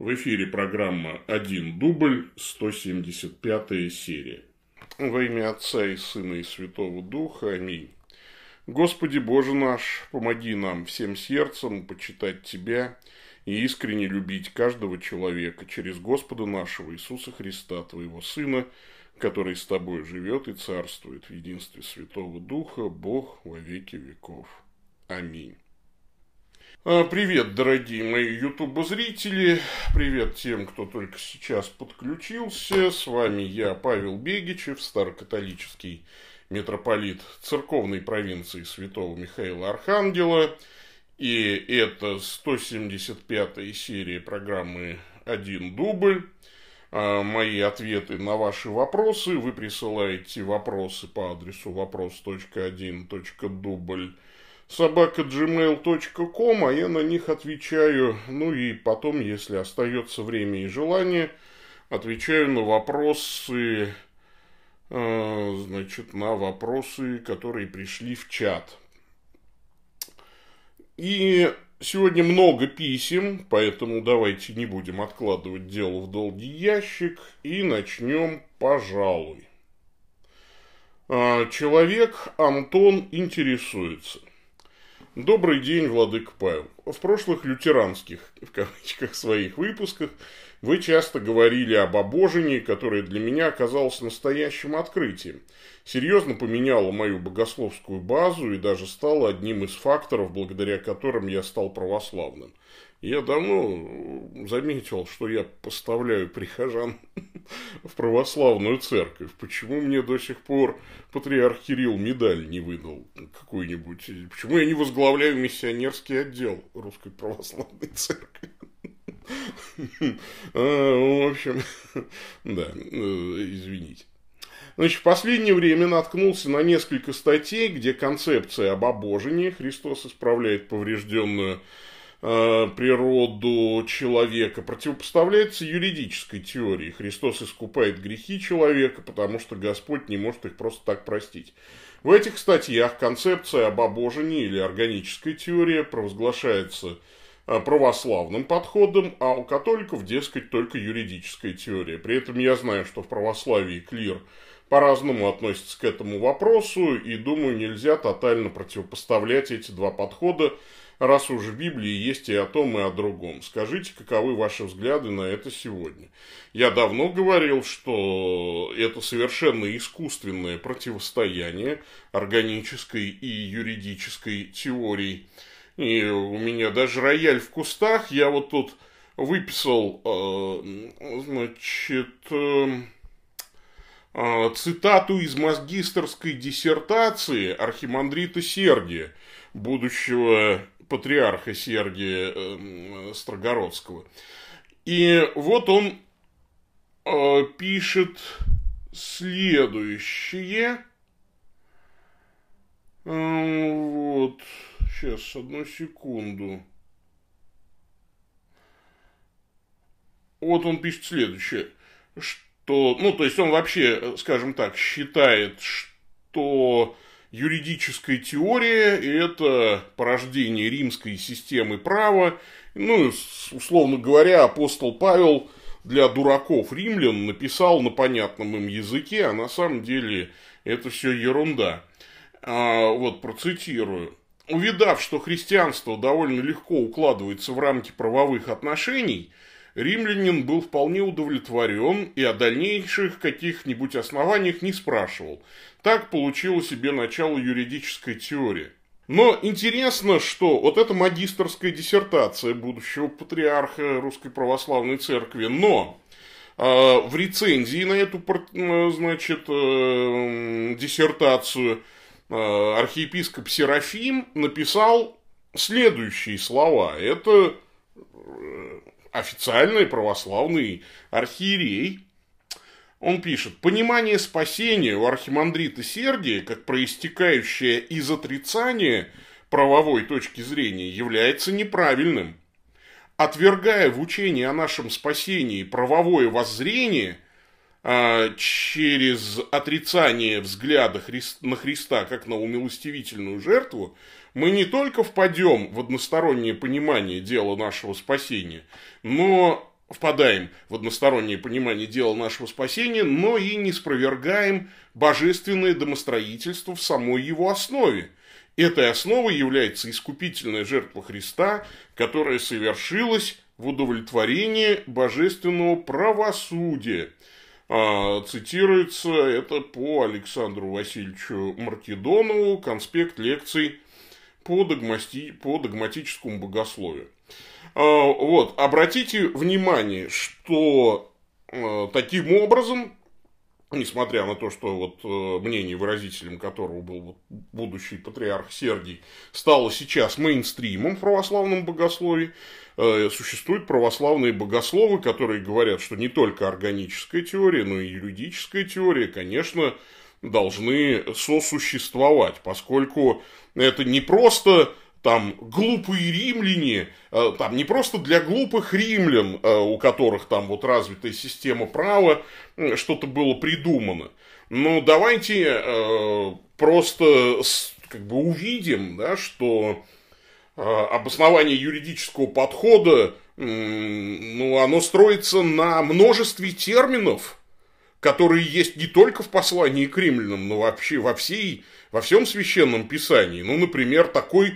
В эфире программа «Один дубль», 175-я серия. Во имя Отца и Сына и Святого Духа. Аминь. Господи Боже наш, помоги нам всем сердцем почитать Тебя и искренне любить каждого человека через Господа нашего Иисуса Христа, Твоего Сына, который с Тобой живет и царствует в единстве Святого Духа, Бог во веки веков. Аминь. Привет, дорогие мои ютубозрители, привет тем, кто только сейчас подключился. С вами я, Павел Бегичев, старокатолический митрополит церковной провинции Святого Михаила Архангела. И это 175-я серия программы «Один дубль». Мои ответы на ваши вопросы. Вы присылаете вопросы по адресу вопрос.1.дубль@gmail.com, а я на них отвечаю, ну и потом, если остается время и желание, отвечаю на вопросы, которые пришли в чат. И сегодня много писем, поэтому давайте не будем откладывать дело в долгий ящик и начнем, пожалуй. Человек Антон интересуется. Добрый день, владыка Павел. В прошлых лютеранских, в кавычках, своих выпусках вы часто говорили об обожении, которое для меня оказалось настоящим открытием. Серьезно поменяло мою богословскую базу и даже стало одним из факторов, благодаря которым я стал православным. Я давно заметил, что я поставляю прихожан в православную церковь. Почему мне до сих пор патриарх Кирилл медаль не выдал какую-нибудь? Почему я не возглавляю миссионерский отдел Русской православной церкви? В общем, да, извините. Значит, в последнее время наткнулся на несколько статей, где концепция об обожении «Христос исправляет поврежденную природу человека» противопоставляется юридической теории. Христос искупает грехи человека, потому что Господь не может их просто так простить. В этих статьях концепция об обожении или органической теории провозглашается православным подходом, а у католиков, дескать, только юридическая теория. При этом я знаю, что в православии клир по-разному относится к этому вопросу, и, думаю, нельзя тотально противопоставлять эти два подхода, раз уж в Библии есть и о том, и о другом. Скажите, каковы ваши взгляды на это сегодня? Я давно говорил, что это совершенно искусственное противостояние органической и юридической теории. И у меня даже рояль в кустах. Я вот тут выписал, цитату из магистерской диссертации архимандрита Сергия, будущего патриарха Сергия Страгородского. И вот он пишет следующее. Вот, сейчас, одну секунду. Вот он пишет следующее, что, ну, то есть он вообще, скажем так, считает, что юридическая теория – это порождение римской системы права. Ну, условно говоря, апостол Павел для дураков римлян написал на понятном им языке, а на самом деле это все ерунда. Вот процитирую. «Увидав, что христианство довольно легко укладывается в рамки правовых отношений, римлянин был вполне удовлетворен и о дальнейших каких-нибудь основаниях не спрашивал. Так получила себе начало юридическая теория». Но интересно, что вот это магистерская диссертация будущего патриарха Русской православной церкви, но в рецензии на эту, диссертацию архиепископ Серафим написал следующие слова. Это официальный православный архиерей. Он пишет: «Понимание спасения у архимандрита Сергия, как проистекающее из отрицания правовой точки зрения, является неправильным. Отвергая в учении о нашем спасении правовое воззрение через отрицание взгляда на Христа как на умилостивительную жертву, мы не только впадем в одностороннее понимание дела нашего спасения, но впадаем в одностороннее понимание дела нашего спасения, но и не спровергаем божественное домостроительство в самой его основе. Этой основой является искупительная жертва Христа, которая совершилась в удовлетворении божественного правосудия. Цитируется это по Александру Васильевичу Маркедонову, конспект лекций по догматическому богословию. Вот. Обратите внимание, что таким образом, несмотря на то, что вот мнение, выразителем которого был будущий патриарх Сергий, стало сейчас мейнстримом в православном богословии, существуют православные богословы, которые говорят, что не только органическая теория, но и юридическая теория, конечно, должны сосуществовать, поскольку это не просто там глупые римляне, там не просто для глупых римлян, у которых там вот развитая система права, что-то было придумано. Но давайте просто как бы увидим, да, что обоснование юридического подхода, ну, оно строится на множестве терминов, которые есть не только в послании к римлянам, но вообще во всем священном писании. Ну, например, такой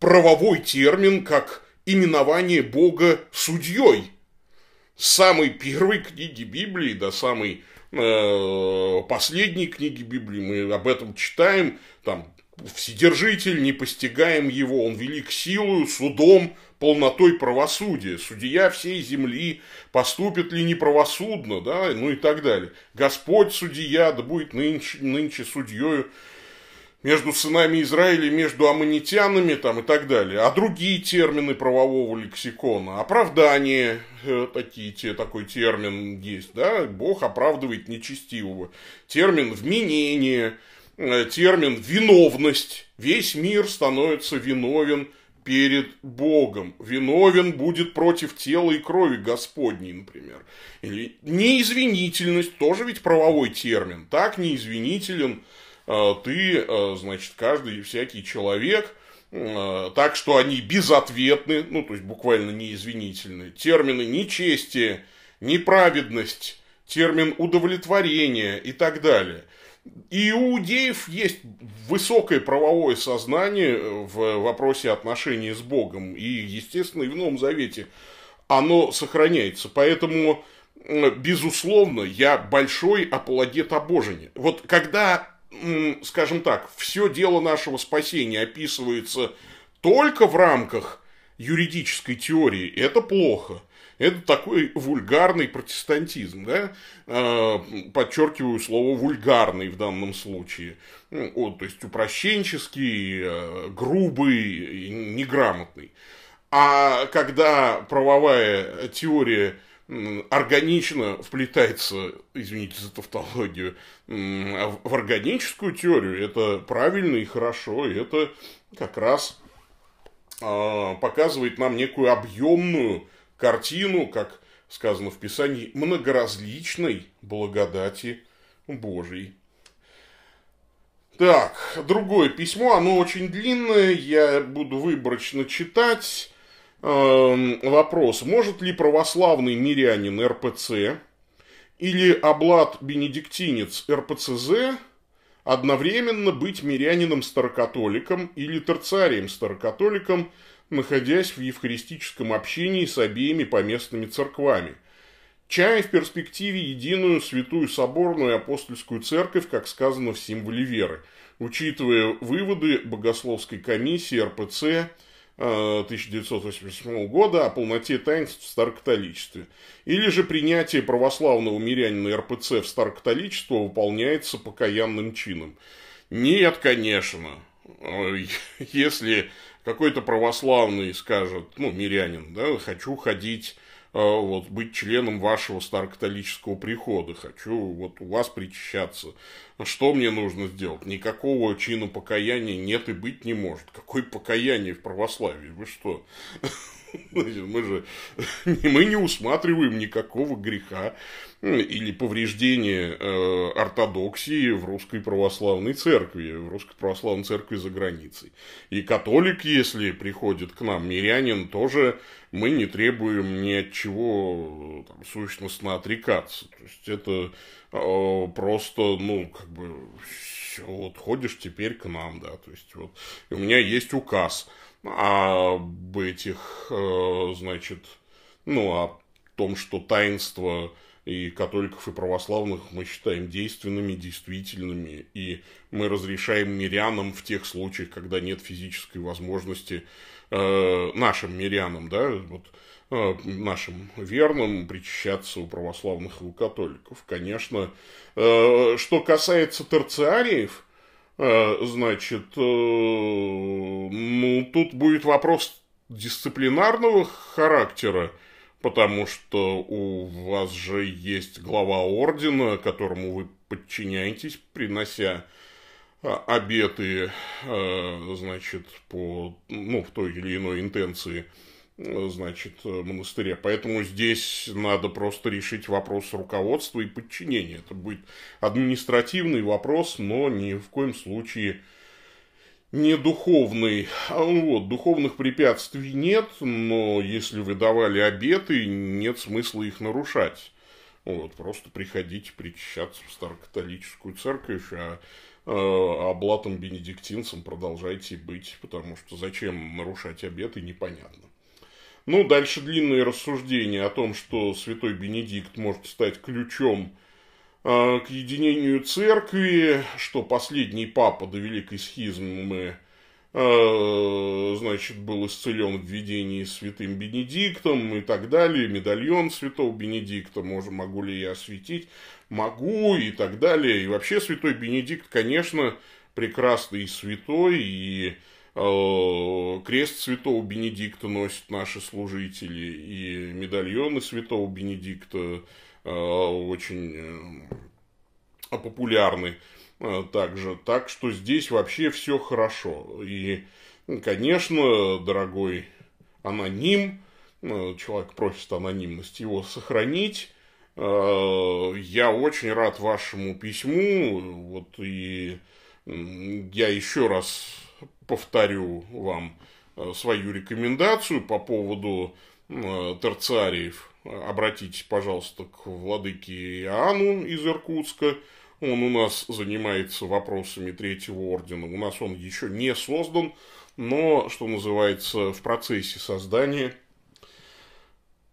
правовой термин, как именование Бога судьей. С самой первой книги Библии до самой последней книги Библии мы об этом читаем. Там Вседержитель, не постигаем его, он велик силою, судом, полнотой правосудия. Судья всей земли, поступит ли неправосудно, да, ну и так далее. Господь судья, да будет нынче судьёю между сынами Израиля, между аммонитянами там, и так далее. А другие термины правового лексикона, оправдание, такой термин есть, да, Бог оправдывает нечестивого. Термин вменение, термин виновность, весь мир становится виновен перед Богом, виновен будет против тела и крови Господней, например. Или неизвинительность, тоже ведь правовой термин, так неизвинителен ты, значит, каждый всякий человек, так что они безответны, ну, то есть буквально неизвинительны. Термины нечестие, неправедность, термин удовлетворение и так далее. И у иудеев есть высокое правовое сознание в вопросе отношений с Богом, и, естественно, и в Новом Завете оно сохраняется. Поэтому, безусловно, я большой апологет обожения. Вот когда, скажем так, все дело нашего спасения описывается только в рамках юридической теории, это плохо. Это такой вульгарный протестантизм, да? Подчеркиваю слово «вульгарный» в данном случае. То есть упрощенческий, грубый, неграмотный. А когда правовая теория органично вплетается, извините за тавтологию, в органическую теорию, это правильно и хорошо, и это как раз показывает нам некую объемную картину, как сказано в Писании, многоразличной благодати Божией. Так, другое письмо, оно очень длинное, я буду выборочно читать. Вопрос, может ли православный мирянин РПЦ или облат-бенедиктинец РПЦЗ одновременно быть мирянином-старокатоликом или терциарием-старокатоликом, находясь в евхаристическом общении с обеими поместными церквами, чая в перспективе единую святую соборную апостольскую церковь, как сказано в символе веры, учитывая выводы богословской комиссии РПЦ 1988 года о полноте таинств в старокатоличестве, или же принятие православного мирянина РПЦ в старокатоличество выполняется покаянным чином? Нет, конечно. Если какой-то православный скажет, ну, мирянин, да, хочу ходить, вот, быть членом вашего старокатолического прихода, хочу вот у вас причащаться. Что мне нужно сделать? Никакого чина покаяния нет и быть не может. Какое покаяние в православии? Вы что? Мы же не усматриваем никакого греха или повреждения ортодоксии в Русской Православной Церкви, в Русской Православной Церкви за границей. И католик, если приходит к нам, мирянин тоже, мы не требуем ни от чего там сущностно отрекаться. То есть это просто, все, вот ходишь теперь к нам, да, то есть вот у меня есть указ об этих, о том, что таинство и католиков, и православных мы считаем действенными, действительными, и мы разрешаем мирянам в тех случаях, когда нет физической возможности, нашим мирянам, да, вот, нашим верным причащаться у православных и у католиков. Конечно, что касается терциариев, тут будет вопрос дисциплинарного характера, потому что у вас же есть глава ордена, которому вы подчиняетесь, принося обеты, в той или иной интенции, монастыря. Поэтому здесь надо просто решить вопрос руководства и подчинения. Это будет административный вопрос, но ни в коем случае не духовный. Духовных препятствий нет, но если вы давали обеты, нет смысла их нарушать. Просто приходите причащаться в старокатолическую церковь, а облатом бенедиктинцем продолжайте быть, потому что зачем нарушать обеты, непонятно. Дальше длинные рассуждения о том, что святой Бенедикт может стать ключом к единению церкви, что последний папа до Великой Схизмы, был исцелен в видении святым Бенедиктом и так далее, медальон святого Бенедикта, могу ли я осветить, могу и так далее. И вообще святой Бенедикт, конечно, прекрасный и святой, и крест святого Бенедикта носят наши служители, и медальоны святого Бенедикта очень популярны также. Так что здесь вообще все хорошо. И, конечно, дорогой аноним, человек просит анонимность его сохранить. Я очень рад вашему письму. И я еще раз повторю вам свою рекомендацию по поводу терциариев. Обратитесь, пожалуйста, к владыке Иоанну из Иркутска. Он у нас занимается вопросами Третьего Ордена. У нас он еще не создан, но, что называется, в процессе создания.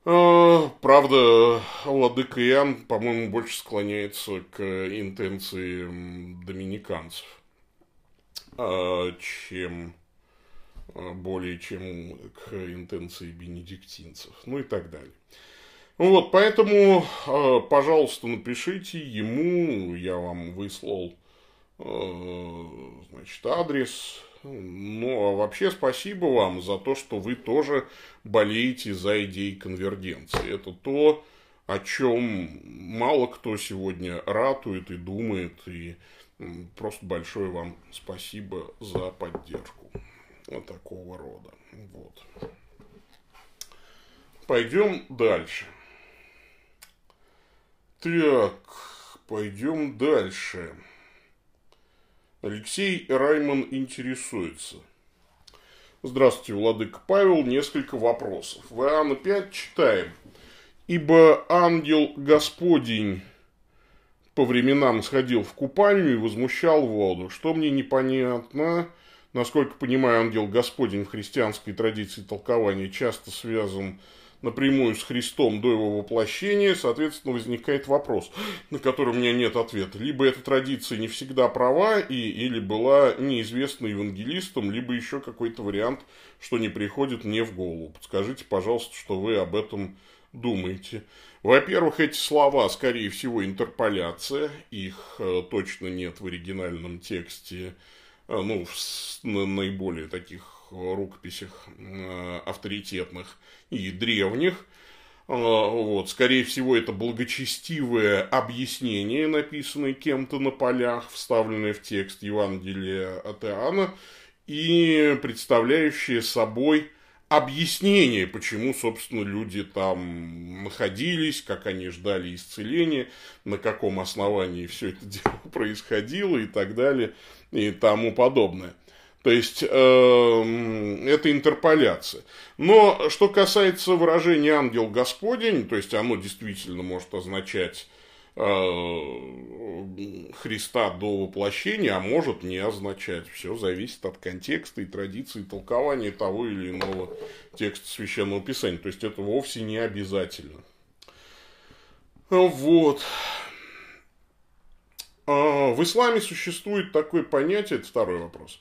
Правда, владыка Иоанн, по-моему, больше склоняется к интенции доминиканцев, чем более чем к интенции бенедиктинцев, и так далее. Поэтому, пожалуйста, напишите ему, я вам выслал, адрес. А вообще спасибо вам за то, что вы тоже болеете за идеи конвергенции. Это то, о чем мало кто сегодня ратует и думает, и просто большое вам спасибо за поддержку такого рода. Пойдем дальше. Алексей Райман интересуется. Здравствуйте, владыка Павел. Несколько вопросов. В Иоанна 5 читаем. «Ибо ангел Господень по временам сходил в купальню и возмущал воду. Что мне непонятно, насколько понимаю, ангел Господень в христианской традиции толкования часто связан напрямую с Христом до его воплощения, соответственно, возникает вопрос, на который у меня нет ответа. Либо эта традиция не всегда права или была неизвестна евангелистам, либо еще какой-то вариант, что не приходит мне в голову. Подскажите, пожалуйста, что вы об этом думаете». Во-первых, эти слова, скорее всего, интерполяция, их точно нет в оригинальном тексте, на наиболее таких рукописях авторитетных и древних. Скорее всего, это благочестивое объяснение, написанное кем-то на полях, вставленное в текст Евангелия от Иоанна и представляющее собой объяснение, почему, собственно, люди там находились, как они ждали исцеления, на каком основании все это дело происходило и так далее и тому подобное. То есть, это интерполяция. Но что касается выражения «ангел Господень», то есть оно действительно может означать Христа до воплощения, а может не означать. Все зависит от контекста и традиции толкования того или иного текста Священного Писания. То есть, это вовсе не обязательно. Вот. В исламе существует такое понятие, это второй вопрос,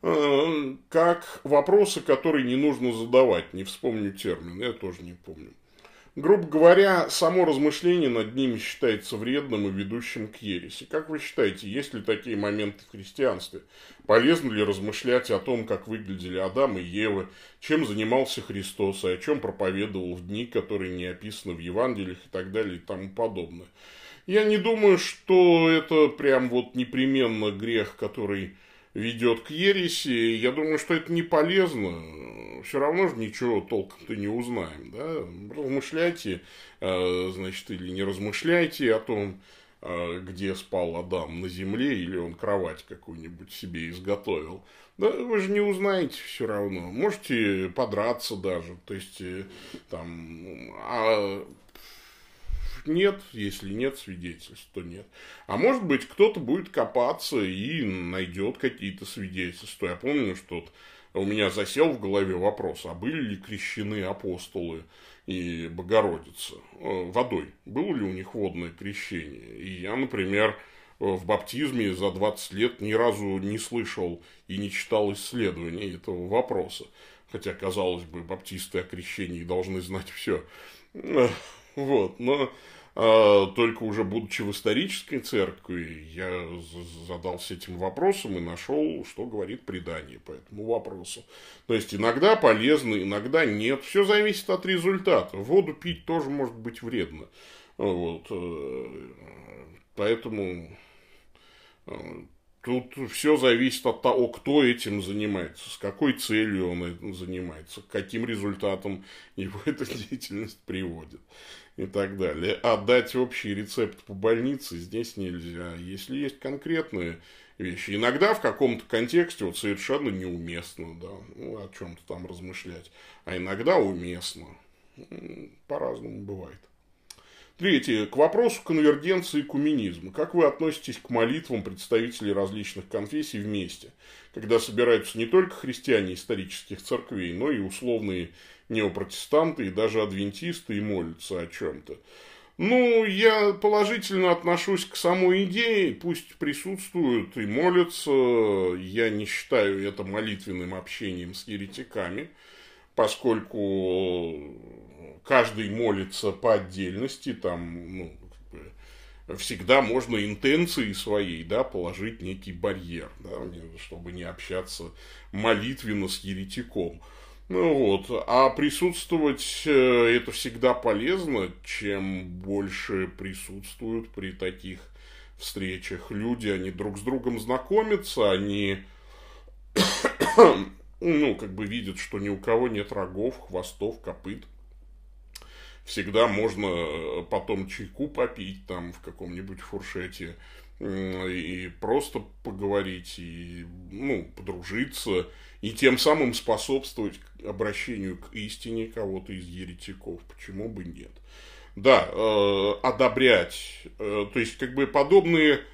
как вопросы, которые не нужно задавать. Не вспомню термин, я тоже не помню. Грубо говоря, само размышление над ними считается вредным и ведущим к ереси. Как вы считаете, есть ли такие моменты в христианстве? Полезно ли размышлять о том, как выглядели Адам и Ева, чем занимался Христос и о чем проповедовал в дни, которые не описаны в Евангелиях и так далее и тому подобное? Я не думаю, что это прям вот непременно грех, который ведет к ереси. Я думаю, что это не полезно. Все равно же ничего толком-то не узнаем. Да? Размышляйте, значит, или не размышляйте о том, где спал Адам на земле, или он кровать какую-нибудь себе изготовил. Да, вы же не узнаете все равно. Можете подраться даже. То есть, там... Нет, если нет свидетельств, то нет. А может быть, кто-то будет копаться и найдет какие-то свидетельства. Я помню, что у меня засел в голове вопрос, а были ли крещены апостолы и Богородица водой? Было ли у них водное крещение? И я, например, в баптизме за 20 лет ни разу не слышал и не читал исследований этого вопроса. Хотя, казалось бы, баптисты о крещении должны знать все. Вот, но только уже будучи в исторической церкви, я задался этим вопросом и нашел, что говорит предание по этому вопросу. То есть, иногда полезно, иногда нет. Все зависит от результата. Воду пить тоже может быть вредно. Вот, поэтому тут все зависит от того, кто этим занимается, с какой целью он этим занимается, к каким результатам его эта деятельность приводит. И так далее. А дать общий рецепт по больнице здесь нельзя, если есть конкретные вещи. Иногда в каком-то контексте вот совершенно неуместно, да, ну, о чем-то там размышлять. А иногда уместно. По-разному бывает. Третье. К вопросу конвергенции и куминизма. Как вы относитесь к молитвам представителей различных конфессий вместе, когда собираются не только христиане исторических церквей, но и условные неопротестанты и даже адвентисты и молятся о чем-то? Ну, я положительно отношусь к самой идее, пусть присутствуют и молятся, я не считаю это молитвенным общением с еретиками, поскольку каждый молится по отдельности, там, ну, всегда можно интенции своей, да, положить некий барьер, да, чтобы не общаться молитвенно с еретиком. Ну вот, а присутствовать это всегда полезно, чем больше присутствуют при таких встречах люди, они друг с другом знакомятся, они, ну, как бы видят, что ни у кого нет рогов, хвостов, копыт. Всегда можно потом чайку попить там в каком-нибудь фуршете и просто поговорить, и, ну, подружиться, и тем самым способствовать обращению к истине кого-то из еретиков. Почему бы нет? Да, одобрять. То есть, как бы подобные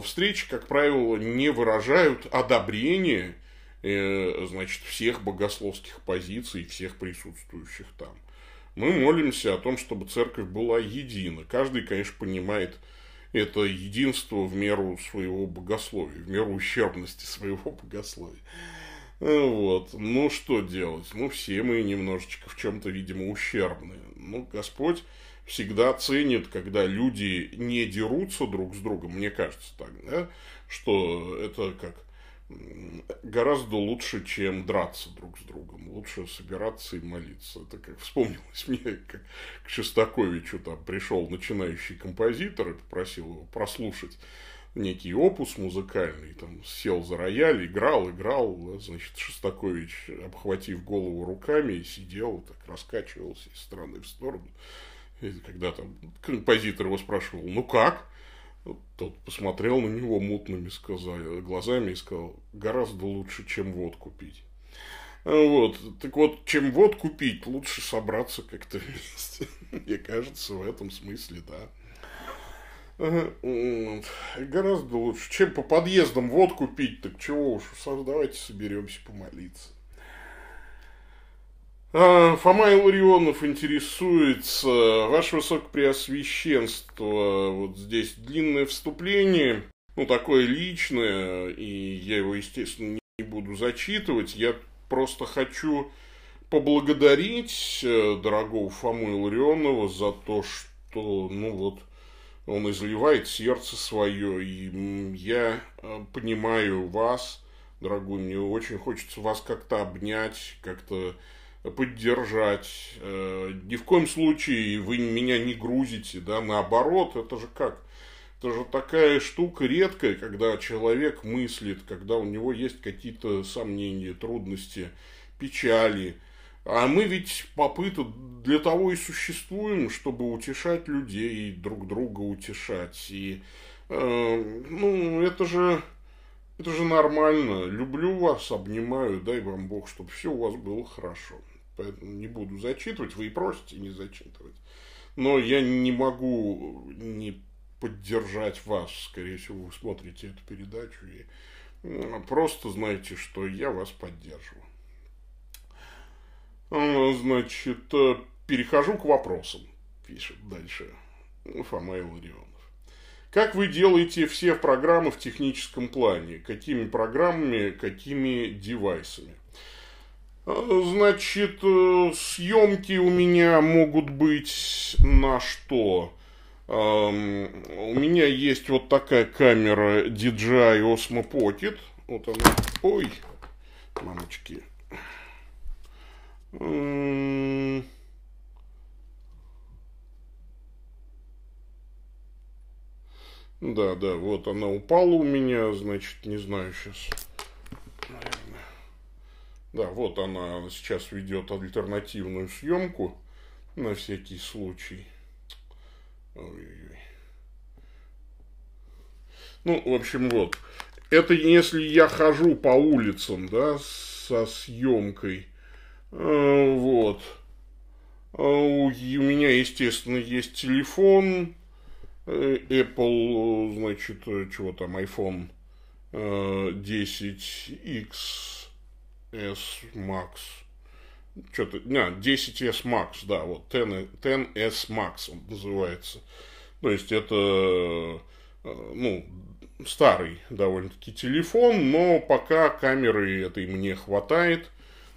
встречи, как правило, не выражают одобрение, значит, всех богословских позиций, всех присутствующих там. Мы молимся о том, чтобы церковь была едина. Каждый, конечно, понимает это единство в меру своего богословия, в меру ущербности своего богословия. Вот. Ну, что делать? Ну, все мы немножечко в чем-то, видимо, ущербные. Ну, Господь всегда ценит, когда люди не дерутся друг с другом. Мне кажется так, да? Что это как гораздо лучше, чем драться друг с другом. Лучше собираться и молиться. Это как вспомнилось мне, как к Шостаковичу там пришел начинающий композитор и попросил его прослушать некий опус музыкальный, там сел за рояль, играл, да, значит, Шостакович, обхватив голову руками, сидел, так раскачивался из стороны в сторону. И когда там композитор его спрашивал, ну как? Тот посмотрел на него мутными глазами и сказал, гораздо лучше, чем водку пить. Вот. Так вот, чем водку пить, лучше собраться как-то вместе. Мне кажется, в этом смысле, да. Гораздо лучше, чем по подъездам водку пить, так чего уж, давайте соберемся помолиться. Фома Илларионов интересуется, ваше высокопреосвященство, вот здесь длинное вступление, ну такое личное, и я его, естественно, не буду зачитывать, я просто хочу поблагодарить дорогого Фому Илларионова за то, что, ну вот, он изливает сердце свое, и я понимаю вас, дорогой, мне очень хочется вас как-то обнять, как-то поддержать. Ни в коем случае вы меня не грузите, да, наоборот, это же как? Это же такая штука редкая, когда человек мыслит, когда у него есть какие-то сомнения, трудности, печали. А мы ведь попыты для того и существуем, чтобы утешать людей, друг друга утешать. И, ну, это же нормально. Люблю вас, обнимаю, дай вам Бог, чтобы все у вас было хорошо. Поэтому не буду зачитывать, вы и просите не зачитывать. Но я не могу не поддержать вас. Скорее всего, вы смотрите эту передачу и просто знаете, что я вас поддерживаю. Значит, перехожу к вопросам, пишет дальше Фома Илларионов. Как вы делаете все программы в техническом плане? Какими программами, какими девайсами? Значит, съемки у меня могут быть на что? У меня есть вот такая камера DJI Osmo Pocket. Вот она. Ой, мамочки. Да, вот она упала у меня, значит, не знаю сейчас, наверное. Да, вот она сейчас ведет альтернативную съемку на всякий случай. Ой-ой-ой. Ну, в общем, вот. Это если я хожу по улицам, да, со съемкой. Вот. У меня, естественно, есть телефон Apple, значит, чего там, iPhone 10X S Max. Что-то, 10S Max, да, вот 10S Max он называется. То есть это, ну, старый довольно-таки телефон, но пока камеры этой мне хватает.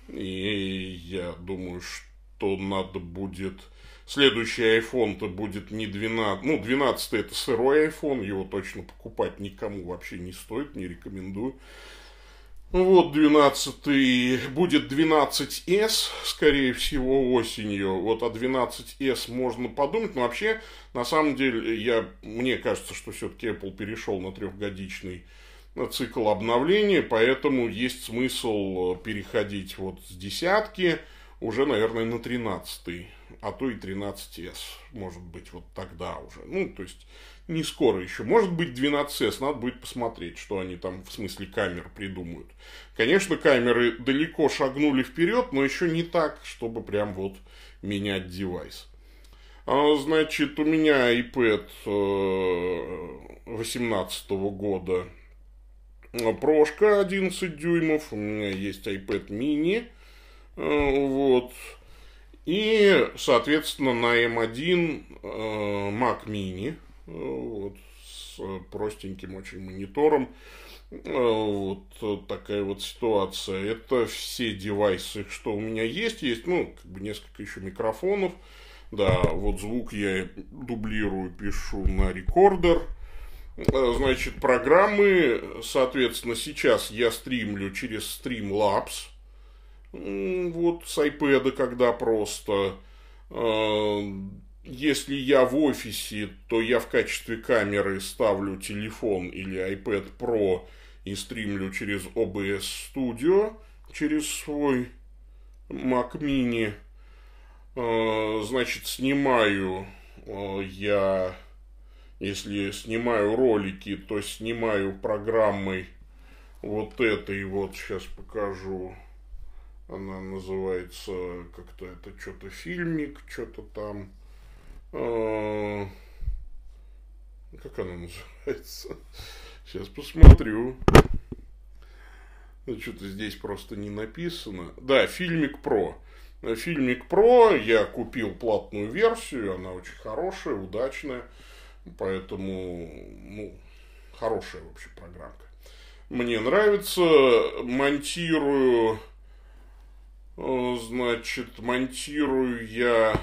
И я думаю, что надо будет... Следующий iPhone-то будет не 12... Ну, 12-й это сырой iPhone, его точно покупать никому вообще не стоит, не рекомендую. Вот 12-й... Будет 12S, скорее всего, осенью. Вот о 12S можно подумать. Но вообще, на самом деле, мне кажется, что все-таки Apple перешел на трехгодичный цикл обновления, поэтому есть смысл переходить вот с 10-ки уже, наверное, на 13-й, а то и 13S, может быть, вот тогда уже. Ну, то есть, не скоро еще. Может быть, 12S, надо будет посмотреть, что они там, в смысле, камер придумают. Конечно, камеры далеко шагнули вперед, но еще не так, чтобы прям вот менять девайс. Значит, у меня iPad 18-го года. Прошка 11 дюймов, у меня есть iPad mini, вот, и, соответственно, на M1 Mac mini, вот, с простеньким очень монитором, вот такая вот ситуация. Это все девайсы, что у меня есть, ну, как бы несколько еще микрофонов, да, вот звук я дублирую, пишу на рекордер. Значит, программы, соответственно, сейчас я стримлю через Streamlabs, вот, с iPad, когда просто. если я в офисе, то я в качестве камеры ставлю телефон или iPad Pro и стримлю через OBS Studio, через свой Mac mini. Значит, снимаю я, если снимаю ролики, то снимаю программой вот этой вот, сейчас покажу. Она называется как-то, это что-то Фильмик, что-то там. Как она называется? Сейчас посмотрю. Что-то здесь просто не написано. Да, Filmic Pro. Filmic Pro, я купил платную версию, она очень хорошая, удачная. Поэтому, хорошая вообще программка. Мне нравится. Монтирую... Значит, монтирую я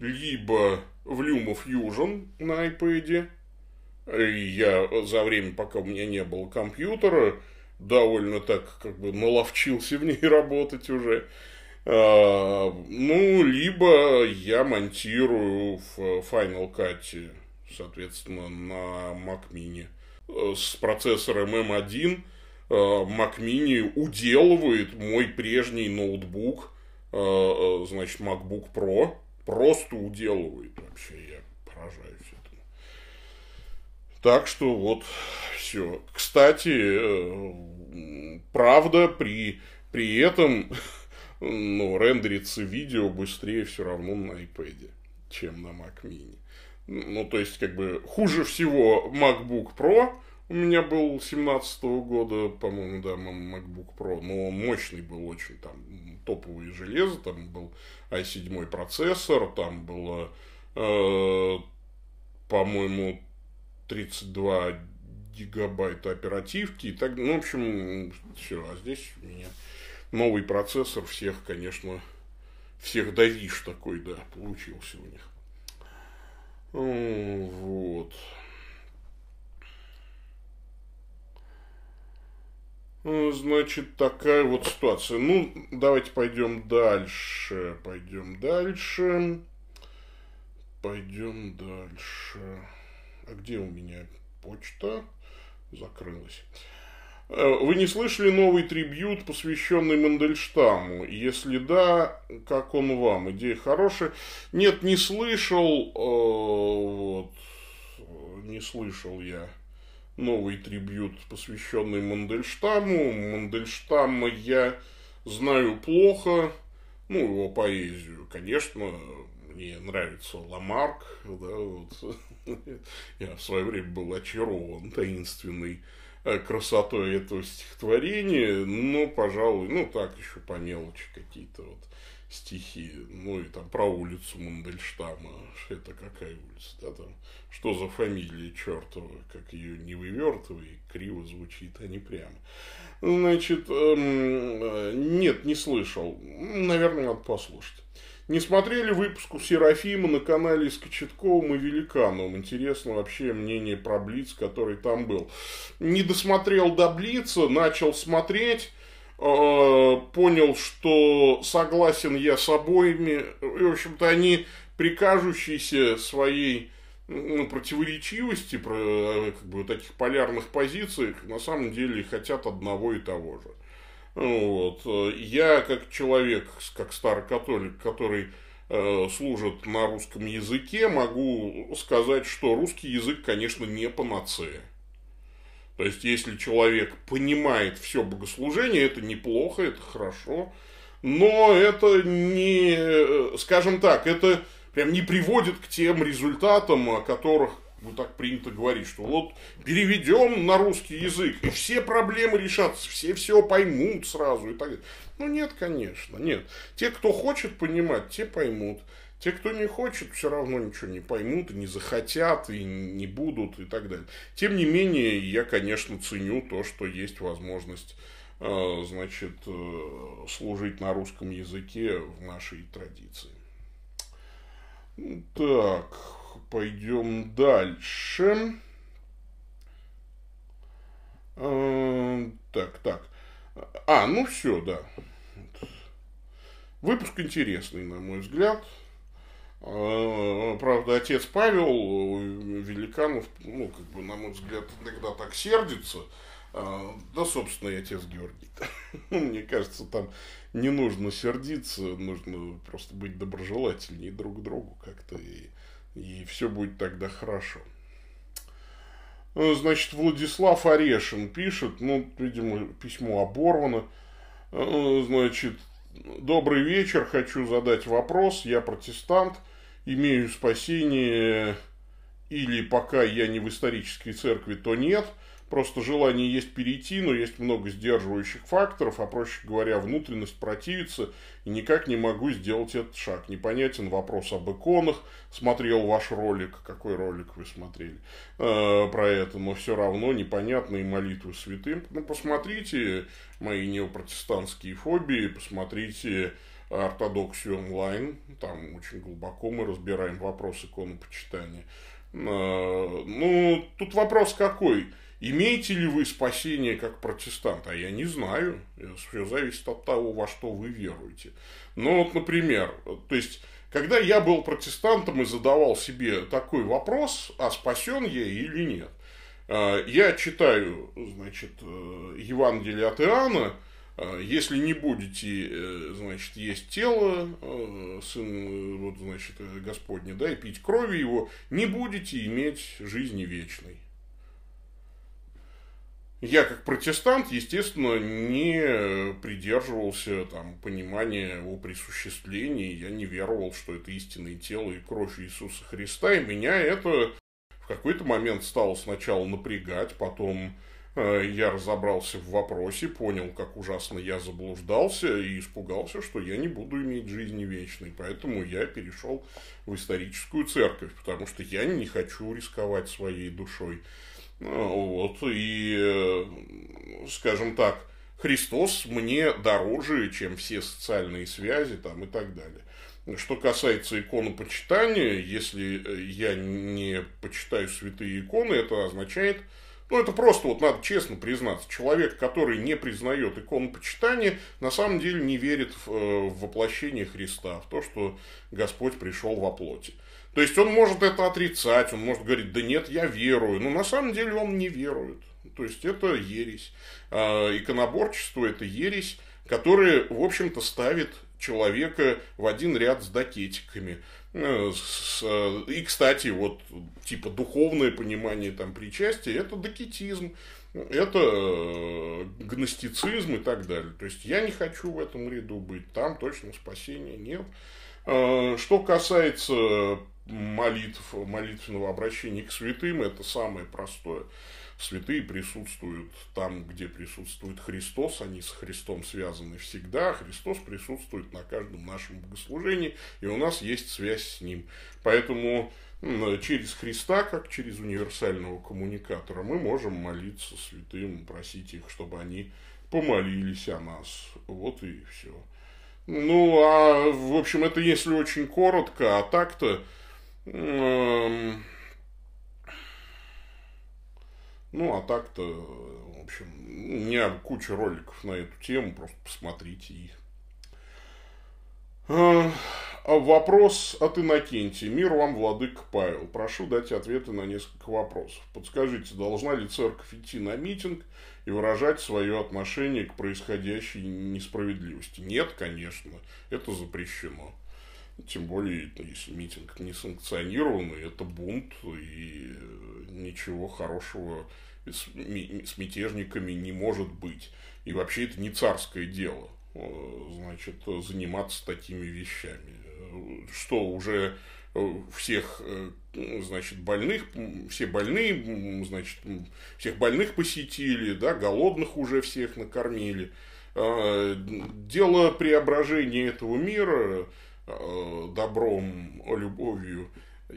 либо в Luma Fusion на iPad. Я за время, пока у меня не было компьютера, довольно так как бы наловчился в ней работать уже. Либо я монтирую в Final Cut, соответственно, на Mac mini с процессором M1. Mac mini уделывает мой прежний ноутбук, значит, MacBook Pro. Просто уделывает вообще, я поражаюсь этому. Так что вот все. Кстати, правда, при этом рендерится видео быстрее все равно на iPad, чем на Mac mini. То есть, как бы, хуже всего MacBook Pro. У меня был 17-го года, по-моему, да, MacBook Pro, но мощный был очень, там, топовое железо, там был i7 процессор, там было, по-моему, 32 гигабайта оперативки, и так, в общем, все, а здесь у меня новый процессор, всех, конечно, всех давишь такой, да, получился у них. Вот. Значит, такая вот ситуация. Давайте пойдем дальше. А где у меня почта? Закрылась. Вы не слышали новый трибьют, посвященный Мандельштаму? Если да, как он вам? Идея хорошая. Нет, не слышал. Не слышал я. Новый трибьют, посвященный Мандельштаму. Мандельштама я знаю плохо. Его поэзию, конечно, мне нравится Ламарк. Да, вот. Я в свое время был очарован таинственной красотой этого стихотворения. Но, пожалуй, так еще по мелочи какие-то вот стихи. И там про улицу Мандельштама. Это какая улица? Да, там, что за фамилия чертова? Как ее не вывертывай, криво звучит, а не прямо. Значит, нет, не слышал. Наверное, надо послушать. Не смотрели выпуск у Серафима на канале с Кочетковым и Великановым? Интересно вообще мнение про Блиц, который там был. Не досмотрел до Блица, начал смотреть... Понял, что согласен я с обоими. И, в общем-то, они при кажущейся своей противоречивости, как бы, таких полярных позициях, на самом деле хотят одного и того же. Вот. Я, как человек, как старый католик, который служит на русском языке, могу сказать, что русский язык, конечно, не панацея. То есть, если человек понимает все богослужение, это неплохо, это хорошо, но это не, скажем так, это прям не приводит к тем результатам, о которых так принято говорить, что вот переведем на русский язык, и все проблемы решатся, все поймут сразу и так далее. Нет, конечно, нет. Те, кто хочет понимать, те поймут. Те, кто не хочет, все равно ничего не поймут, и не захотят, и не будут, и так далее. Тем не менее, я, конечно, ценю то, что есть возможность, значит, служить на русском языке в нашей традиции. Так, пойдем дальше. Так. Все, да. Выпуск интересный, на мой взгляд. правда, отец Павел Великанов, ну, как бы, на мой взгляд, иногда так сердится. Да, собственно, и отец Георгий. Мне кажется, там не нужно сердиться, нужно просто быть доброжелательнее друг к другу как-то, и все будет тогда хорошо. Значит, Владислав Орешин пишет, ну, видимо, письмо оборвано. Значит, добрый вечер, хочу задать вопрос, я протестант, имею спасение, или пока я не в исторической церкви, то нет. Просто желание есть перейти, но есть много сдерживающих факторов, а, проще говоря, внутренность противится, и никак не могу сделать этот шаг. Непонятен вопрос об иконах. Смотрел ваш ролик, какой ролик вы смотрели про это, но все равно непонятные молитвы святым. Ну, посмотрите мои неопротестантские фобии, посмотрите ортодоксию онлайн, там очень глубоко мы разбираем вопрос иконопочитания. Ну, тут вопрос какой? Имеете ли вы спасение как протестант? А я не знаю. Все зависит от того, во что вы веруете. Ну, вот, например, то есть, когда я был протестантом и задавал себе такой вопрос, а спасен я или нет, я читаю, значит, Евангелие от Иоанна, если не будете, значит, есть тело, сын, вот, значит, Господне, да, и пить крови его, не будете иметь жизни вечной. Я, как протестант, естественно, не придерживался там понимания о присуществлении, я не веровал, что это истинное тело и кровь Иисуса Христа, и меня это в какой-то момент стало сначала напрягать, потом я разобрался в вопросе, понял, как ужасно я заблуждался и испугался, что я не буду иметь жизни вечной, поэтому я перешел в историческую церковь, потому что я не хочу рисковать своей душой. Вот, и, скажем так, Христос мне дороже, чем все социальные связи там, и так далее. Что касается иконопочитания, если я не почитаю святые иконы, это означает, ну, это просто, вот надо честно признаться, человек, который не признает иконопочитание, на самом деле не верит в воплощение Христа, в то, что Господь пришел во плоти. То есть, он может это отрицать, он может говорить, да нет, я верую, но на самом деле он не верует. То есть, это ересь. Иконоборчество – это ересь, которая, в общем-то, ставит человека в один ряд с докетиками. И, кстати, вот, типа, духовное понимание там причастия – это докетизм, это гностицизм и так далее. То есть, я не хочу в этом ряду быть, там точно спасения нет. Что касается молитв, молитвенного обращения к святым, это самое простое. Святые присутствуют там, где присутствует Христос, они с Христом связаны всегда, Христос присутствует на каждом нашем богослужении, и у нас есть связь с Ним. Поэтому через Христа, как через универсального коммуникатора, мы можем молиться святым, просить их, чтобы они помолились о нас. Вот и все. Ну, а, в общем, это если очень коротко, а так-то, в общем, у меня куча роликов на эту тему, просто посмотрите их. Вопрос от Иннокентия. Мир вам, владыка Павел. Прошу дать ответы на несколько вопросов. Подскажите, должна ли церковь идти на митинг и выражать свое отношение к происходящей несправедливости? Нет, конечно, это запрещено. Тем более, если митинг не санкционированный, это бунт, и ничего хорошего с мятежниками не может быть. И вообще это не царское дело. Значит, заниматься такими вещами. Что уже всех, значит, больных, все больные, значит, всех больных посетили, да, голодных уже всех накормили. Дело преображения этого мира добром, любовью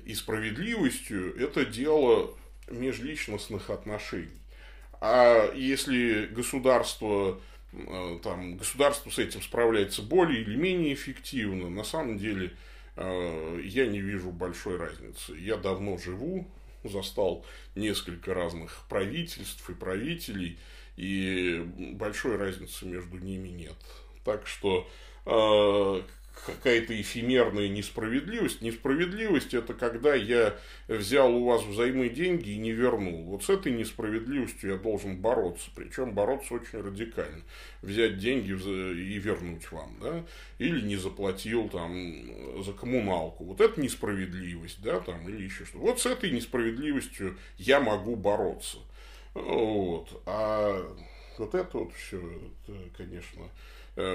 и справедливостью – это дело межличностных отношений. А если государство с этим справляется более или менее эффективно. На самом деле, я не вижу большой разницы. Я давно живу, застал несколько разных правительств и правителей, и большой разницы между ними нет. Так что какая-то эфемерная несправедливость. Несправедливость — это когда я взял у вас взаймы деньги и не вернул. Вот с этой несправедливостью я должен бороться. Причем бороться очень радикально. Взять деньги и вернуть вам. Да? Или не заплатил там, за коммуналку. Вот это несправедливость. Да? Там, или еще что-то. Вот с этой несправедливостью я могу бороться. Вот. А вот это вот все, это, конечно...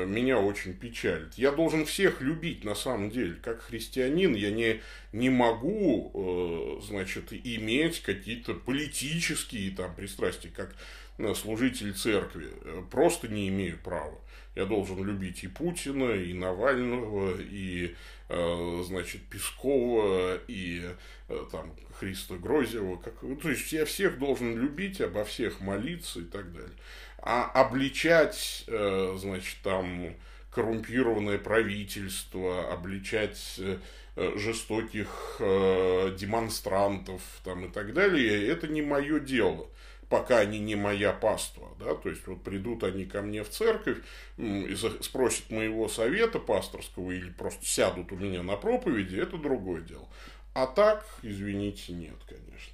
меня очень печалит. Я должен всех любить, на самом деле. Как христианин я не могу, значит, иметь какие-то политические там пристрастия, как служитель церкви. Просто не имею права. Я должен любить и Путина, и Навального, и, значит, Пескова, и там Христа Грозева. То есть, я всех должен любить, обо всех молиться и так далее. А обличать, значит, там, коррумпированное правительство, обличать жестоких демонстрантов там, и так далее, это не мое дело, пока они не моя паства. Да? То есть, вот придут они ко мне в церковь и спросят моего совета пасторского или просто сядут у меня на проповеди, это другое дело. А так, извините, нет, конечно.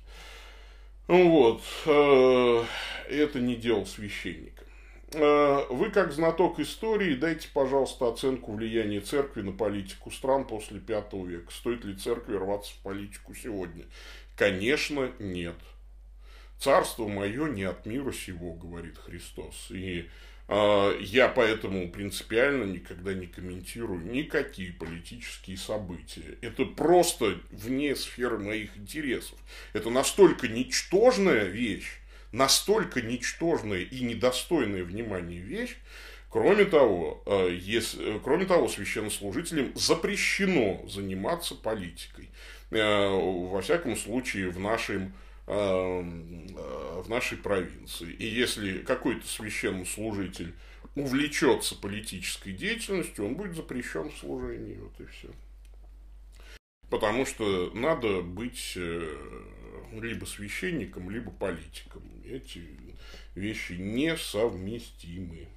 Вот, это не дело священника. Вы, как знаток истории, дайте, пожалуйста, оценку влияния церкви на политику стран после V века. Стоит ли церкви рваться в политику сегодня? Конечно, нет. Царство мое не от мира сего, говорит Христос. И я поэтому принципиально никогда не комментирую никакие политические события. Это просто вне сферы моих интересов. Это настолько ничтожная вещь, настолько ничтожная и недостойная внимания вещь. Кроме того, священнослужителям запрещено заниматься политикой. Во всяком случае, в нашей провинции. И если какой-то священнослужитель увлечется политической деятельностью, он будет запрещен в служении. Вот и все. Потому что надо быть либо священником, либо политиком. Эти вещи несовместимы.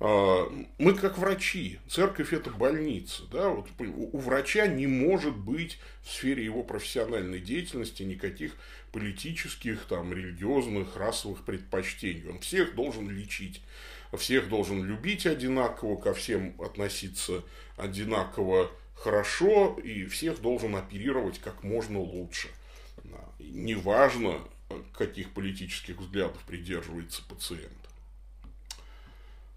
Мы как врачи. Церковь – это больница. Да? Вот у врача не может быть в сфере его профессиональной деятельности никаких политических, там, религиозных, расовых предпочтений. Он всех должен лечить. Всех должен любить одинаково, ко всем относиться одинаково хорошо. И всех должен оперировать как можно лучше. Неважно, каких политических взглядов придерживается пациент.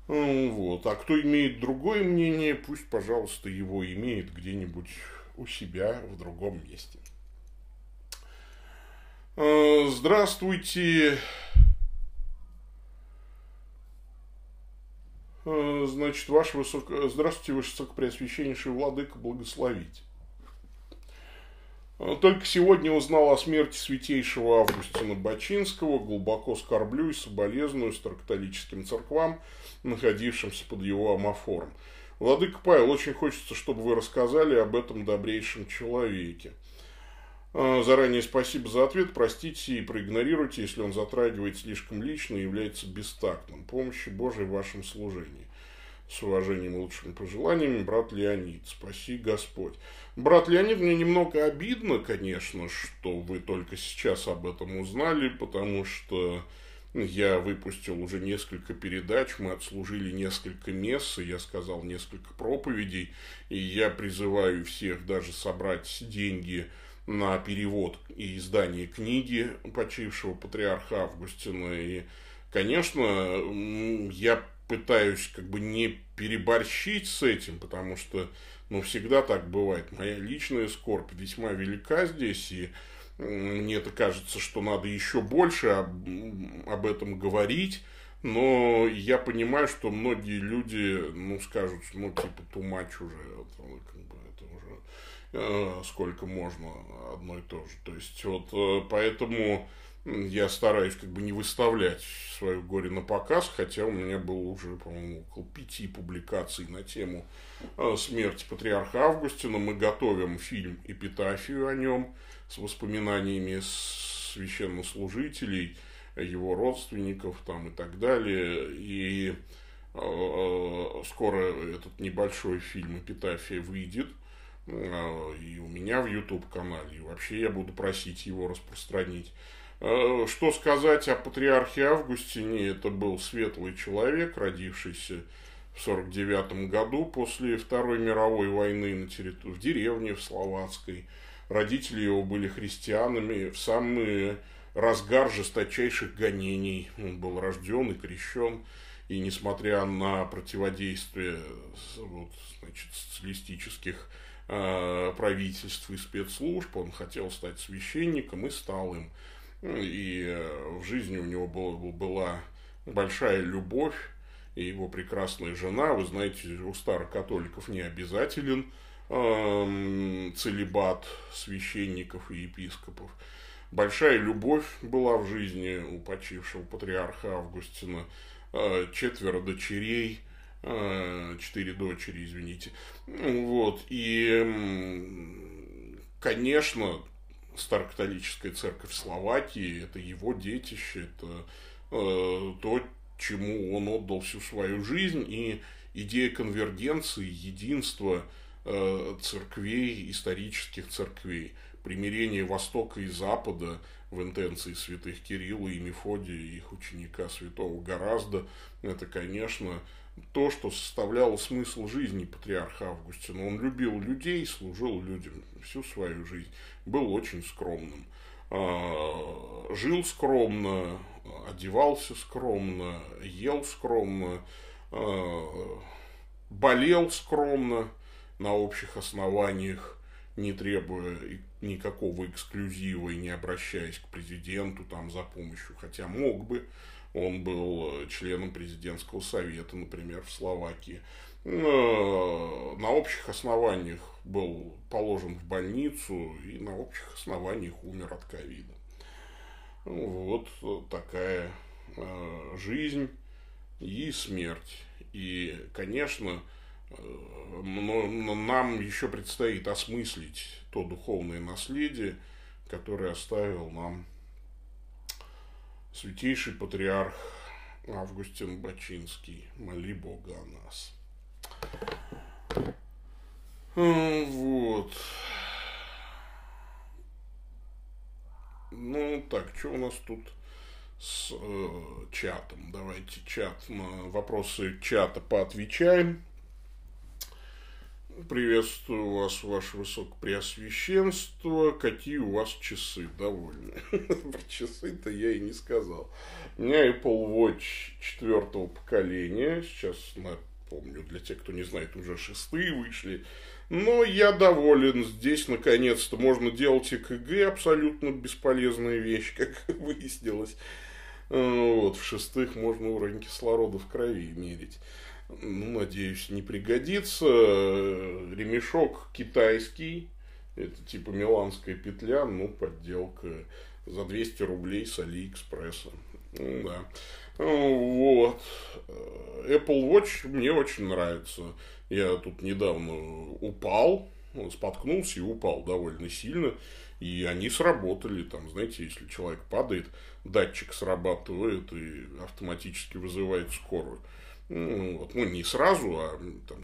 Вот. А кто имеет другое мнение, пусть, пожалуйста, его имеет где-нибудь у себя в другом месте. Здравствуйте. Значит, Здравствуйте, ваше высокопреосвященнейший владыка, благословите. Только сегодня узнал о смерти святейшего Августина Бачинского. Глубоко скорблю и соболезную старокатолическим церквам, находившимся под его амофором. Владыка Павел, очень хочется, чтобы вы рассказали об этом добрейшем человеке. Заранее спасибо за ответ. Простите и проигнорируйте, если он затрагивает слишком лично и является бестактным. Помощи Божией в вашем служении. С уважением и лучшими пожеланиями, брат Леонид. Спаси Господь. Брат Леонид, мне немного обидно, конечно, что вы только сейчас об этом узнали, потому что я выпустил уже несколько передач, мы отслужили несколько месс, и я сказал несколько проповедей, и я призываю всех даже собрать деньги на перевод и издание книги почившего патриарха Августина. И, конечно, я пытаюсь как бы не переборщить с этим, потому что, ну, всегда так бывает. Моя личная скорбь весьма велика здесь, и мне это кажется, что надо еще больше об этом говорить, но я понимаю, что многие люди, ну, скажут, ну, типа, тумач уже, это уже сколько можно одно и то же. То есть, вот, поэтому я стараюсь как бы не выставлять свое горе на показ, хотя у меня было уже, по-моему, около 5 публикаций на тему смерти патриарха Августина. Мы готовим фильм «Эпитафию» о нем с воспоминаниями священнослужителей, его родственников там, и так далее. И скоро этот небольшой фильм «Эпитафия» выйдет. И у меня в YouTube-канале. И вообще я буду просить его распространить. Что сказать о патриархе Августине? Это был светлый человек, родившийся в 1949 году после Второй мировой войны в деревне, в Словацкой. Родители его были христианами. В самый разгар жесточайших гонений он был рожден и крещен. И несмотря на противодействие социалистических правительств и спецслужб, он хотел стать священником и стал им. И в жизни у него была большая любовь, и его прекрасная жена. Вы знаете, у старокатоликов не обязателен целибат священников и епископов. Большая любовь была в жизни у почившего патриарха Августина. 4 дочерей, 4 дочери, извините. И, конечно, старокатолическая церковь Словакии — это его детище, это то, чему он отдал всю свою жизнь. И идея конвергенции, единства церквей, исторических церквей, примирение Востока и Запада в интенции святых Кирилла и Мефодия, их ученика святого Горазда, это, конечно, то, что составляло смысл жизни патриарха Августина. Он любил людей, служил людям всю свою жизнь, был очень скромным. Жил скромно, одевался скромно, ел скромно, болел скромно на общих основаниях, не требуя никакого эксклюзива и не обращаясь к президенту за помощью, хотя мог бы. Он был членом президентского совета, например, в Словакии. На общих основаниях был положен в больницу и на общих основаниях умер от ковида. Вот такая жизнь и смерть. И, конечно, нам еще предстоит осмыслить то духовное наследие, которое оставил нам святейший патриарх Августин Бачинский. Моли Бога о нас. Что у нас тут с чатом? Давайте чат, на вопросы чата поотвечаем. Приветствую вас, ваше высокопреосвященство. Какие у вас часы? Довольны. Про часы-то я и не сказал. У меня Apple Watch 4-го поколения. Сейчас, напомню, для тех, кто не знает, уже 6-е вышли. Но я доволен. Здесь, наконец-то, можно делать ЭКГ. Абсолютно бесполезная вещь, как выяснилось. В 6-х можно уровень кислорода в крови мерить. Надеюсь, не пригодится. Ремешок китайский. Это типа миланская петля, подделка. За 200 рублей с Алиэкспресса. Да. Apple Watch мне очень нравится. Я тут недавно упал, споткнулся и упал довольно сильно. И они сработали. Если человек падает, датчик срабатывает и автоматически вызывает скорую. Не сразу, а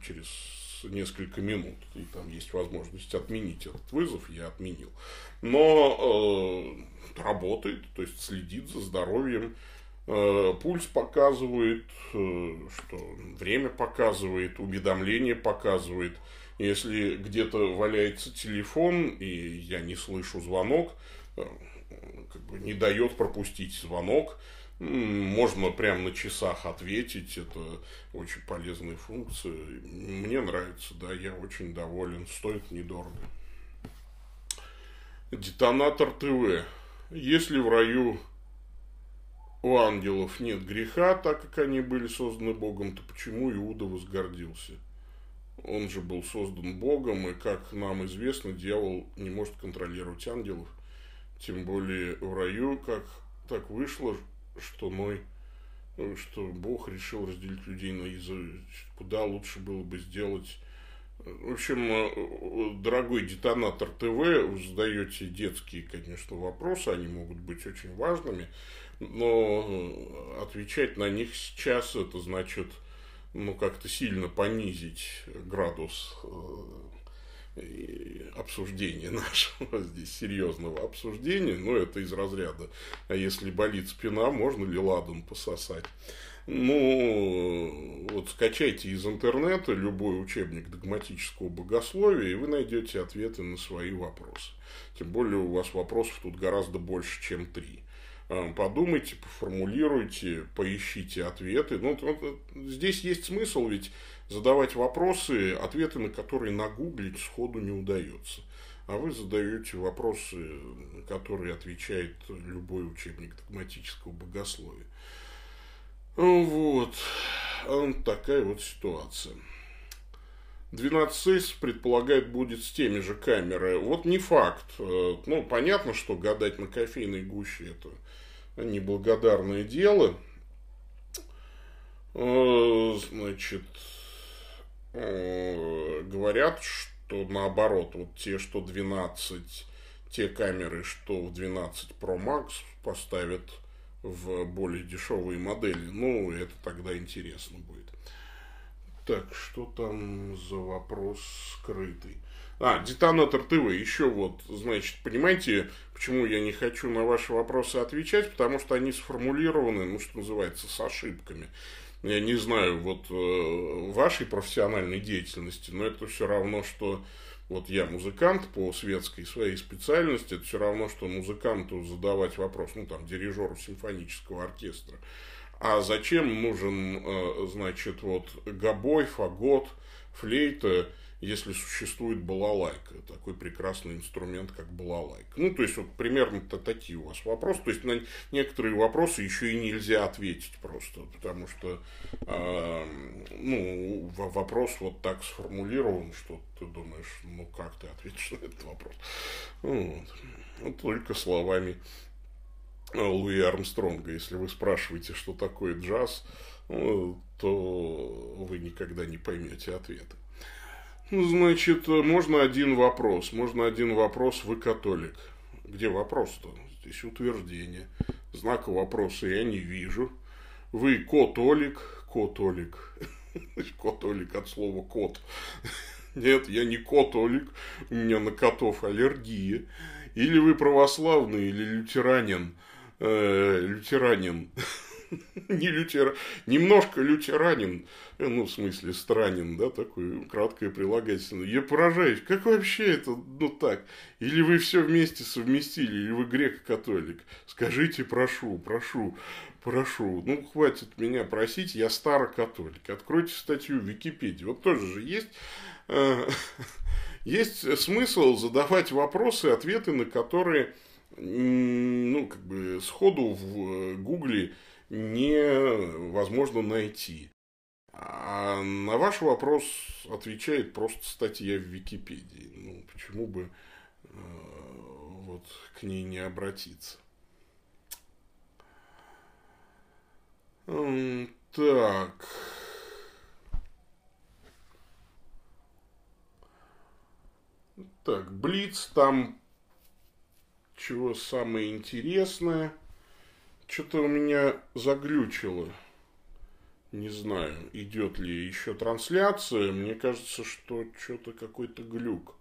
через несколько минут. И там есть возможность отменить этот вызов. Я отменил. Но работает, то есть следит за здоровьем. Пульс показывает, что время показывает, уведомления показывает. Если где-то валяется телефон, и я не слышу звонок, не дает пропустить звонок. Можно прямо на часах ответить, это очень полезная функция. Мне нравится, я очень доволен, стоит недорого. Детонатор ТВ. Если в раю у ангелов нет греха, так как они были созданы Богом, то почему Иуда возгордился? Он же был создан Богом, и, как нам известно, дьявол не может контролировать ангелов. Тем более в раю, как так вышло, что Бог решил разделить людей на язык, куда лучше было бы сделать. В общем, дорогой детонатор ТВ, вы задаете детские, конечно, вопросы, они могут быть очень важными, но отвечать на них сейчас — это значит ну, как-то сильно понизить градус обсуждения нашего здесь, серьезного обсуждения, но это из разряда, а если болит спина, можно ли ладом пососать? Ну, вот скачайте из интернета любой учебник догматического богословия, и вы найдете ответы на свои вопросы. Тем более у вас вопросов тут гораздо больше, чем 3. Подумайте, поформулируйте, поищите ответы. Ну, здесь есть смысл ведь задавать вопросы, ответы на которые нагуглить сходу не удается. А вы задаете вопросы, на которые отвечает любой учебник догматического богословия. Вот. Такая вот ситуация. 12С, предполагает, будет с теми же камеры. Вот не факт. Ну, понятно, что гадать на кофейной гуще – это неблагодарное дело. Значит, говорят, что наоборот, вот те, что 12, те камеры, что в 12 Pro Max поставят в более дешевые модели. Ну, это тогда интересно будет. Так, что там за вопрос скрытый? Детонатор ТВ. Еще вот, значит, понимаете, почему я не хочу на ваши вопросы отвечать? Потому что они сформулированы, ну, что называется, с ошибками. Я не знаю, вот, вашей профессиональной деятельности, но это все равно, что... Вот я музыкант по светской своей специальности, это все равно, что музыканту задавать вопрос, ну, там, дирижеру симфонического оркестра. А зачем нужен, значит, вот, гобой, фагот, флейта, если существует балалайка, такой прекрасный инструмент, как балалайка? Ну, то есть, вот, примерно-то такие у вас вопросы. То есть, на некоторые вопросы еще и нельзя ответить просто, потому что, ну, вопрос вот так сформулирован, что ты думаешь, ну, как ты ответишь на этот вопрос? Ну, вот. Только словами Луи Армстронга. Если вы спрашиваете, что такое джаз, ну, то вы никогда не поймете ответа. Значит, можно один вопрос, вы католик. Где вопрос-то? Здесь утверждение. Знака вопроса я не вижу. Вы котолик. Котолик от слова кот. Нет, я не котолик, у меня на котов аллергия. Или вы православный, или лютеранин. Лютеранин. Немножко лютеранин, ну, в смысле, странен, да, такое краткое прилагательное. Я поражаюсь, как вообще это, ну, так? Или вы все вместе совместили, или вы греко-католик? Скажите, прошу, ну, хватит меня просить, я старокатолик. Откройте статью в Википедии, вот тоже же есть смысл задавать вопросы, ответы на которые, ну, как бы, сходу в Гугле невозможно найти. А на ваш вопрос отвечает просто статья в Википедии. Ну, почему бы вот к ней не обратиться? Так. Так, Блиц, там чего самое интересное? Что-то у меня заглючило. Не знаю, идет ли еще трансляция. Мне кажется, что что-то какой-то глюк.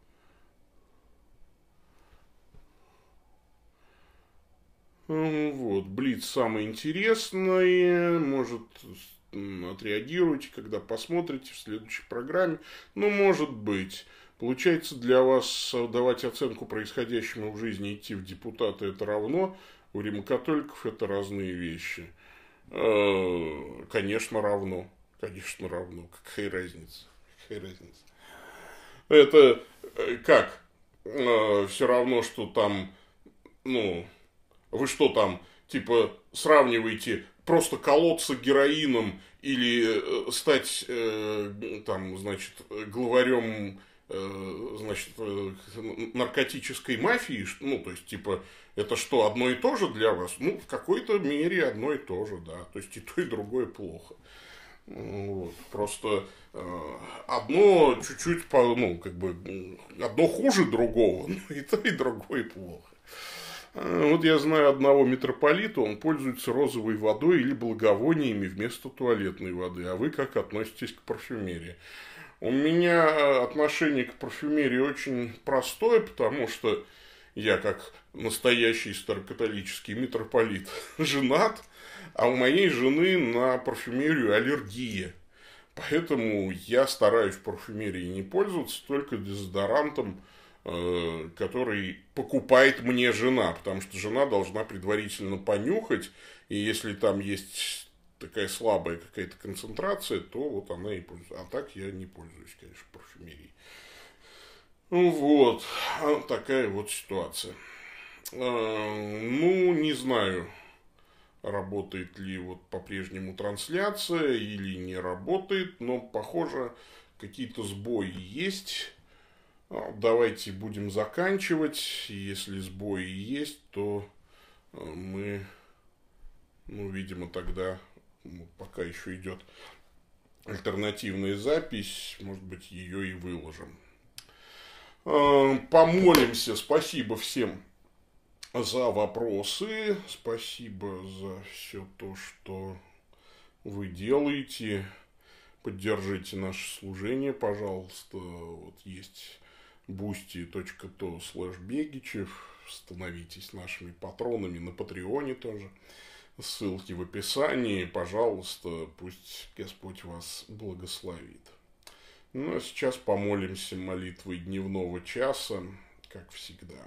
Вот, Блиц самое интересное. Может, отреагируйте, когда посмотрите в следующей программе. Ну, может быть. Получается, для вас давать оценку происходящему в жизни, идти в депутаты, это равно. У римокатоликов это разные вещи. Конечно, равно. Какая разница? Это как? Все равно, что там, ну, вы что там, типа, сравниваете просто колоться героином или стать, там, значит, главарем, значит, наркотической мафии, ну, то есть, типа, это что, одно и то же для вас? Ну, в какой-то мере одно и то же, да, то есть, и то, и другое плохо. Вот. Просто одно чуть-чуть, ну, как бы, одно хуже другого, но и то, и другое плохо. Вот я знаю одного митрополита, он пользуется розовой водой или благовониями вместо туалетной воды. А вы как относитесь к парфюмерии? У меня отношение к парфюмерии очень простое, потому что я, как настоящий старокатолический митрополит, женат, а у моей жены на парфюмерию аллергия. Поэтому я стараюсь в парфюмерии не пользоваться, только дезодорантом, который покупает мне жена, потому что жена должна предварительно понюхать, и если там есть такая слабая какая-то концентрация, то вот она и пользуется. А так я не пользуюсь, конечно, парфюмерией. Ну вот, такая вот ситуация. Ну, не знаю, работает ли вот по-прежнему трансляция или не работает, но, похоже, какие-то сбои есть. Давайте будем заканчивать. Если сбои есть, то мы, ну, видимо, тогда, пока еще идет альтернативная запись, может быть, ее и выложим. Помолимся. Спасибо всем за вопросы. Спасибо за все то, что вы делаете. Поддержите наше служение, пожалуйста. Вот есть boosty.to/Бегичев. Становитесь нашими патронами на Патреоне тоже. Ссылки в описании. Пожалуйста, пусть Господь вас благословит. Ну, а сейчас помолимся молитвой дневного часа, как всегда.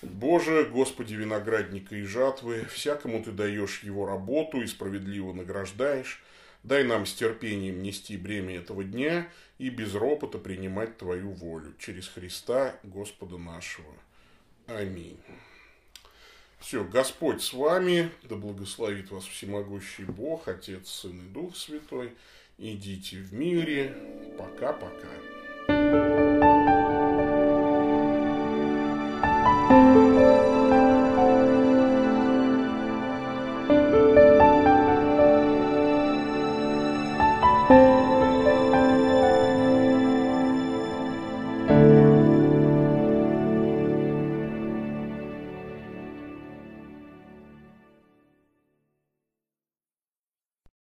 Боже, Господи виноградника и жатвы, всякому Ты даешь его работу и справедливо награждаешь. Дай нам с терпением нести бремя этого дня и без ропота принимать Твою волю. Через Христа Господа нашего. Аминь. Все, Господь с вами, да благословит вас всемогущий Бог, Отец, Сын и Дух Святой. Идите в мире. Пока-пока.